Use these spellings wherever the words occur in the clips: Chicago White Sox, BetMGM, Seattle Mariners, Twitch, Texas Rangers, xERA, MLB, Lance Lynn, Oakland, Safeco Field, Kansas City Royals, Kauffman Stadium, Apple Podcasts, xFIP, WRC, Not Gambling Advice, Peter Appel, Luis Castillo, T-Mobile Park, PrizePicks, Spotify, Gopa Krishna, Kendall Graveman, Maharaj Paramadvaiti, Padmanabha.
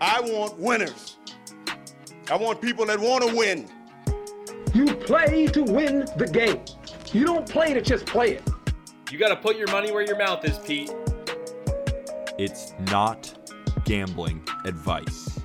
I want winners. I want people that want to win. You play to win the game. You don't play to just play it. You got to put your money where your mouth is, Pete. It's not gambling advice.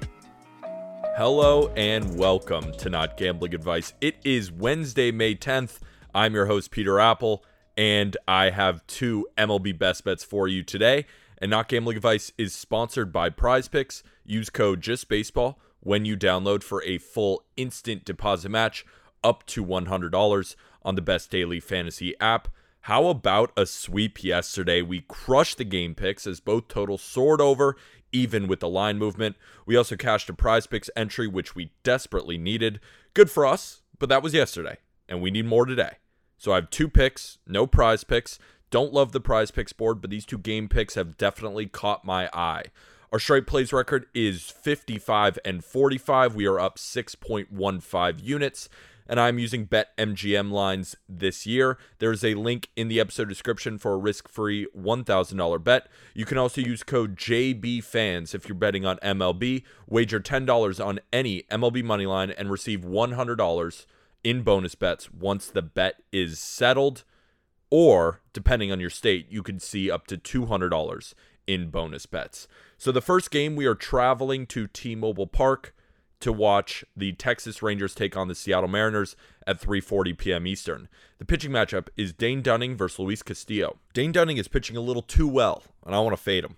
Hello and welcome to Not Gambling Advice. It is Wednesday, May 10th. I'm your host, Peter Appel, and I have two MLB best bets for you today. And Not Gambling Advice is sponsored by PrizePicks. Use code JustBaseball when you download for a full instant deposit match up to $100 on the best daily fantasy app. How about a sweep yesterday? We crushed the game picks as both totals soared over, even with the line movement. We also cashed a PrizePicks entry, which we desperately needed. Good for us, but that was yesterday, and we need more today. So I have two picks, no PrizePicks. Don't love the PrizePicks board, but these two game picks have definitely caught my eye. Our straight plays record is 55-45. We are up 6.15 units. And I'm using BetMGM lines this year. There is a link in the episode description for a risk-free $1,000 bet. You can also use code JBFANS if you're betting on MLB. Wager $10 on any MLB moneyline and receive $100 in bonus bets once the bet is settled. Or, depending on your state, you can see up to $200 in bonus bets. So the first game, we are traveling to T-Mobile Park to watch the Texas Rangers take on the Seattle Mariners at 3:40 p.m. Eastern. The pitching matchup is Dane Dunning versus Luis Castillo. Dane Dunning is pitching a little too well, and I want to fade him.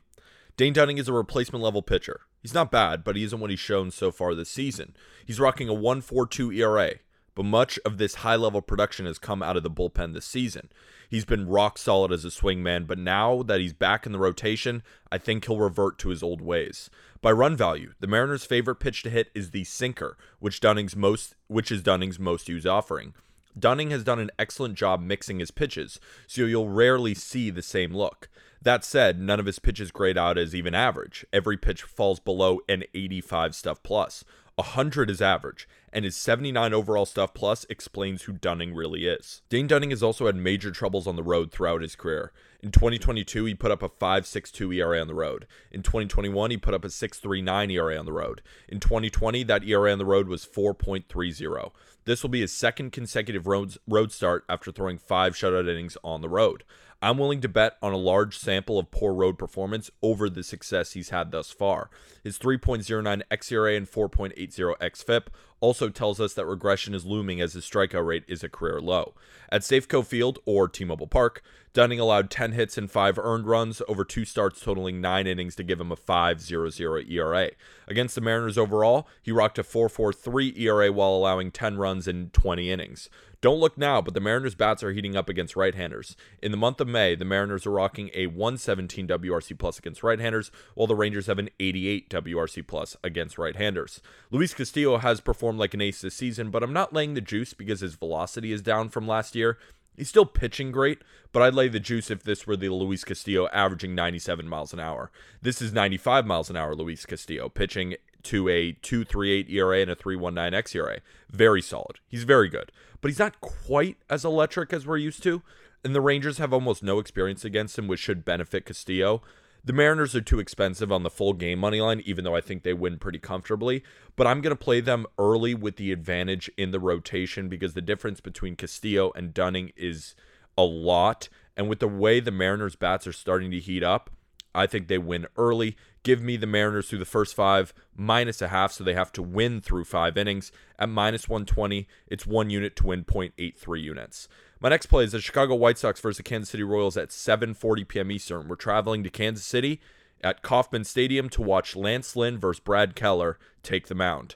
Dane Dunning is a replacement-level pitcher. He's not bad, but he isn't what he's shown so far this season. He's rocking a 1.42 ERA, but much of this high-level production has come out of the bullpen this season. He's been rock solid as a swingman, but now that he's back in the rotation, I think he'll revert to his old ways. By run value, the Mariners' favorite pitch to hit is the sinker, which is Dunning's most used offering. Dunning has done an excellent job mixing his pitches, so you'll rarely see the same look. That said, none of his pitches grade out as even average. Every pitch falls below an 85 stuff plus. 100 is average, and his 79 overall stuff plus explains who Dunning really is. Dane Dunning has also had major troubles on the road throughout his career. In 2022, he put up a 5.62 ERA on the road. In 2021, he put up a 6.39 ERA on the road. In 2020, that ERA on the road was 4.30. This will be his second consecutive road start after throwing 5 shutout innings on the road. I'm willing to bet on a large sample of poor road performance over the success he's had thus far. His 3.09 xERA and 4.80 xFIP also tells us that regression is looming as his strikeout rate is a career low. At Safeco Field, or T-Mobile Park, Dunning allowed 10 hits and 5 earned runs over 2 starts totaling 9 innings to give him a 5.00 ERA. Against the Mariners overall, he rocked a 4.43 ERA while allowing 10 runs in 20 innings. Don't look now, but the Mariners' bats are heating up against right-handers. In the month of May, the Mariners are rocking a 117 WRC plus against right-handers, while the Rangers have an 88 WRC plus against right-handers. Luis Castillo has performed like an ace this season, but I'm not laying the juice because his velocity is down from last year. He's still pitching great, but I'd lay the juice if this were the Luis Castillo averaging 97 miles an hour. This is 95 miles an hour Luis Castillo, pitching to a 2.38 ERA and a 3.19 xERA. Very solid. He's very good. But he's not quite as electric as we're used to, and the Rangers have almost no experience against him, which should benefit Castillo. The Mariners are too expensive on the full game money line, even though I think they win pretty comfortably, but I'm going to play them early with the advantage in the rotation because the difference between Castillo and Dunning is a lot, and with the way the Mariners' bats are starting to heat up, I think they win early. Give me the Mariners through the first 5, -0.5, so they have to win through 5 innings. At -120, it's 1 unit to win 0.83 units. My next play is the Chicago White Sox versus the Kansas City Royals at 7:40 p.m. Eastern. We're traveling to Kansas City at Kauffman Stadium to watch Lance Lynn versus Brad Keller take the mound.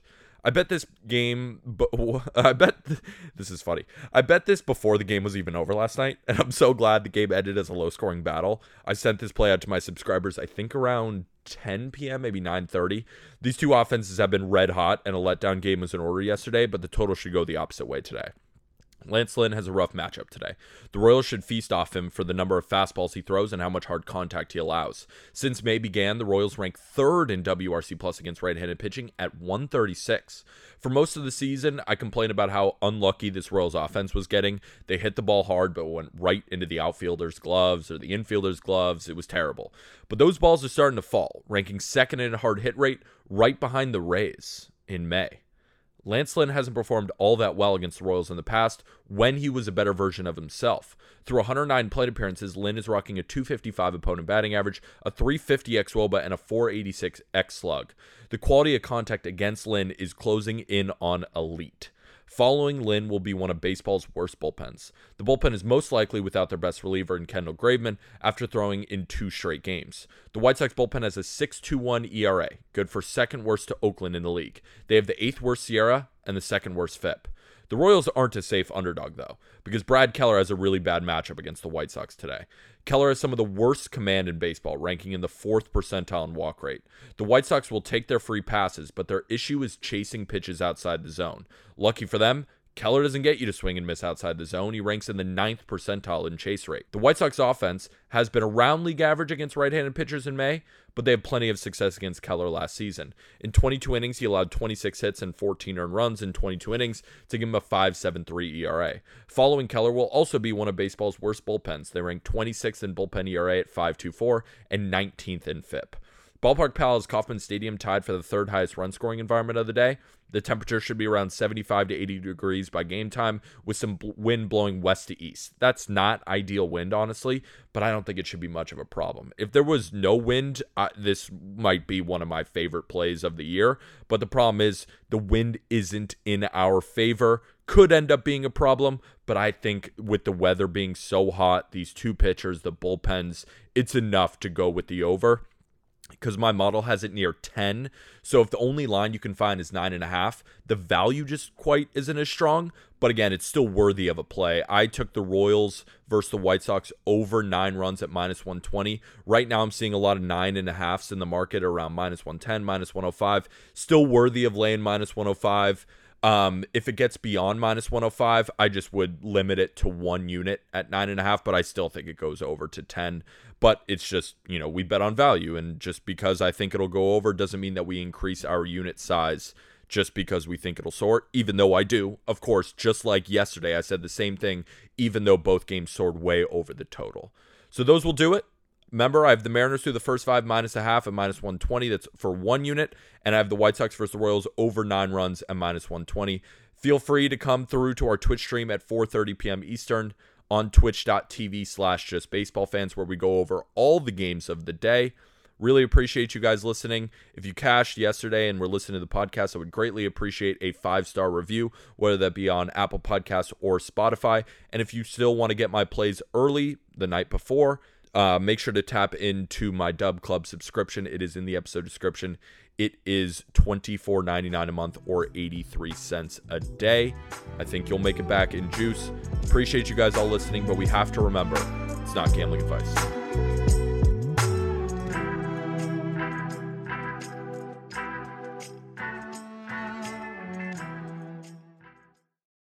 This is funny. I bet this before the game was even over last night, and I'm so glad the game ended as a low-scoring battle. I sent this play out to my subscribers, I think around 10 p.m., maybe 9:30. These two offenses have been red hot, and a letdown game was in order yesterday, but the total should go the opposite way today. Lance Lynn has a rough matchup today. The Royals should feast off him for the number of fastballs he throws and how much hard contact he allows. Since May began, the Royals rank third in WRC plus against right-handed pitching at 136. For most of the season, I complained about how unlucky this Royals offense was getting. They hit the ball hard, but went right into the outfielder's gloves or the infielder's gloves. It was terrible. But those balls are starting to fall, ranking second in hard hit rate, right behind the Rays in May. Lance Lynn hasn't performed all that well against the Royals in the past when he was a better version of himself. Through 109 plate appearances, Lynn is rocking a 255 opponent batting average, a 350 ex-woba, and a 486 ex-slug. The quality of contact against Lynn is closing in on elite. Following Lynn will be one of baseball's worst bullpens. The bullpen is most likely without their best reliever in Kendall Graveman after throwing in two straight games. The White Sox bullpen has a 6.21 ERA, good for second worst to Oakland in the league. They have the eighth worst Sierra and the second worst FIP. The Royals aren't a safe underdog, though, because Brad Keller has a really bad matchup against the White Sox today. Keller has some of the worst command in baseball, ranking in the 4th percentile in walk rate. The White Sox will take their free passes, but their issue is chasing pitches outside the zone. Lucky for them, Keller doesn't get you to swing and miss outside the zone. He ranks in the 9th percentile in chase rate. The White Sox offense has been around league average against right-handed pitchers in May, but they have plenty of success against Keller last season. In 22 innings, he allowed 26 hits and 14 earned runs in 22 innings to give him a 5.73 ERA. Following Keller will also be one of baseball's worst bullpens. They rank 26th in bullpen ERA at 5.24 and 19th in FIP. Ballpark Pal is Kauffman Stadium, tied for the third highest run scoring environment of the day. The temperature should be around 75 to 80 degrees by game time, with some wind blowing west to east. That's not ideal wind, honestly, but I don't think it should be much of a problem. If there was no wind, this might be one of my favorite plays of the year, but the problem is the wind isn't in our favor. Could end up being a problem, but I think with the weather being so hot, these two pitchers, the bullpens, it's enough to go with the over, because my model has it near 10. So if the only line you can find is 9.5, the value just quite isn't as strong. But again, it's still worthy of a play. I took the Royals versus the White Sox over 9 runs at minus 120. Right now, I'm seeing a lot of 9.5s in the market around minus 110, minus 105. Still worthy of laying minus 105. If it gets beyond minus 105, I just would limit it to one unit at 9.5, but I still think it goes over to 10. But it's just, you know, we bet on value, and just because I think it'll go over doesn't mean that we increase our unit size just because we think it'll soar, even though I do. Of course, just like yesterday, I said the same thing, even though both games soared way over the total. So those will do it. Remember, I have the Mariners through the first 5 -0.5 and minus 120. That's for one unit. And I have the White Sox versus the Royals over 9 runs and minus 120. Feel free to come through to our Twitch stream at 4:30 p.m. Eastern on twitch.tv/justbaseballfans, where we go over all the games of the day. Really appreciate you guys listening. If you cashed yesterday and were listening to the podcast, I would greatly appreciate a 5-star review, whether that be on Apple Podcasts or Spotify. And if you still want to get my plays early the night before, make sure to tap into my Dub Club subscription. It is in the episode description. It is $24.99 a month or 83 cents a day. I think you'll make it back in juice. Appreciate you guys all listening, but we have to remember, it's not gambling advice.